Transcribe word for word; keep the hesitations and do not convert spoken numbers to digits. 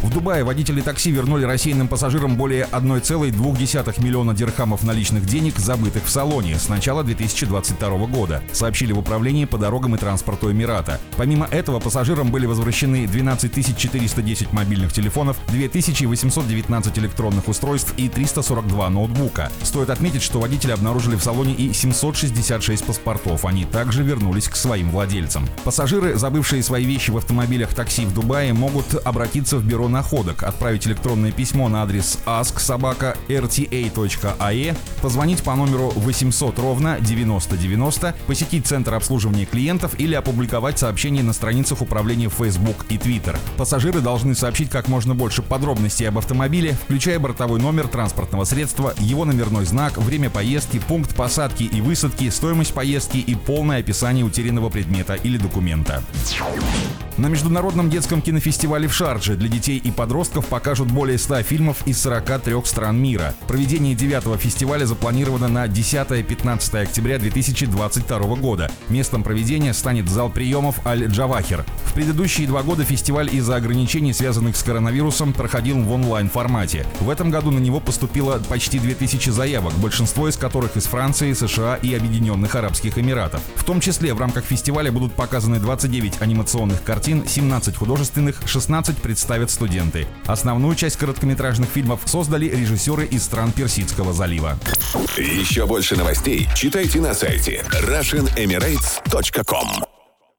В Дубае водители такси вернули рассеянным пассажирам более одна целая две десятых миллиона дирхамов наличных денег, забытых в салоне, с начала две тысячи двадцать второго года, сообщили в управлении по дорогам и транспорту Эмирата. Помимо этого, пассажирам были возвращены двенадцать тысяч четыреста десять мобильных телефонов, две тысячи восемьсот девятнадцать электронных устройств и триста сорок два ноутбука. Стоит отметить, что водители обнаружили в салоне и семьсот шестьдесят шесть паспортов. Они также вернулись к своим владельцам. Пассажиры, забывшие свои вещи в автомобилях такси в Дубае, могут обратиться в бюро на находок, отправить электронное письмо на адрес аск собака точка эр ти эй точка а и, позвонить по номеру восемьсот ровно девяносто девяносто, посетить Центр обслуживания клиентов или опубликовать сообщение на страницах управления в Facebook и Twitter. Пассажиры должны сообщить как можно больше подробностей об автомобиле, включая бортовой номер транспортного средства, его номерной знак, время поездки, пункт посадки и высадки, стоимость поездки и полное описание утерянного предмета или документа. На международном детском кинофестивале в Шардже для детей и подростков покажут более ста фильмов из сорока трёх стран мира. Проведение девятого фестиваля запланировано на десятое-пятнадцатое октября две тысячи двадцать второго года. Местом проведения станет зал приемов Аль-Джавахер. В предыдущие два года фестиваль из-за ограничений, связанных с коронавирусом, проходил в онлайн-формате. В этом году на него поступило почти две тысячи заявок, большинство из которых из Франции, США и Объединенных Арабских Эмиратов. В том числе в рамках фестиваля будут показаны двадцать девять анимационных картин, семнадцать художественных, шестнадцать представят студенты. Основную часть короткометражных фильмов создали режиссеры из стран Персидского залива. Еще больше новостей читайте на сайте Russian Emirates точка ком.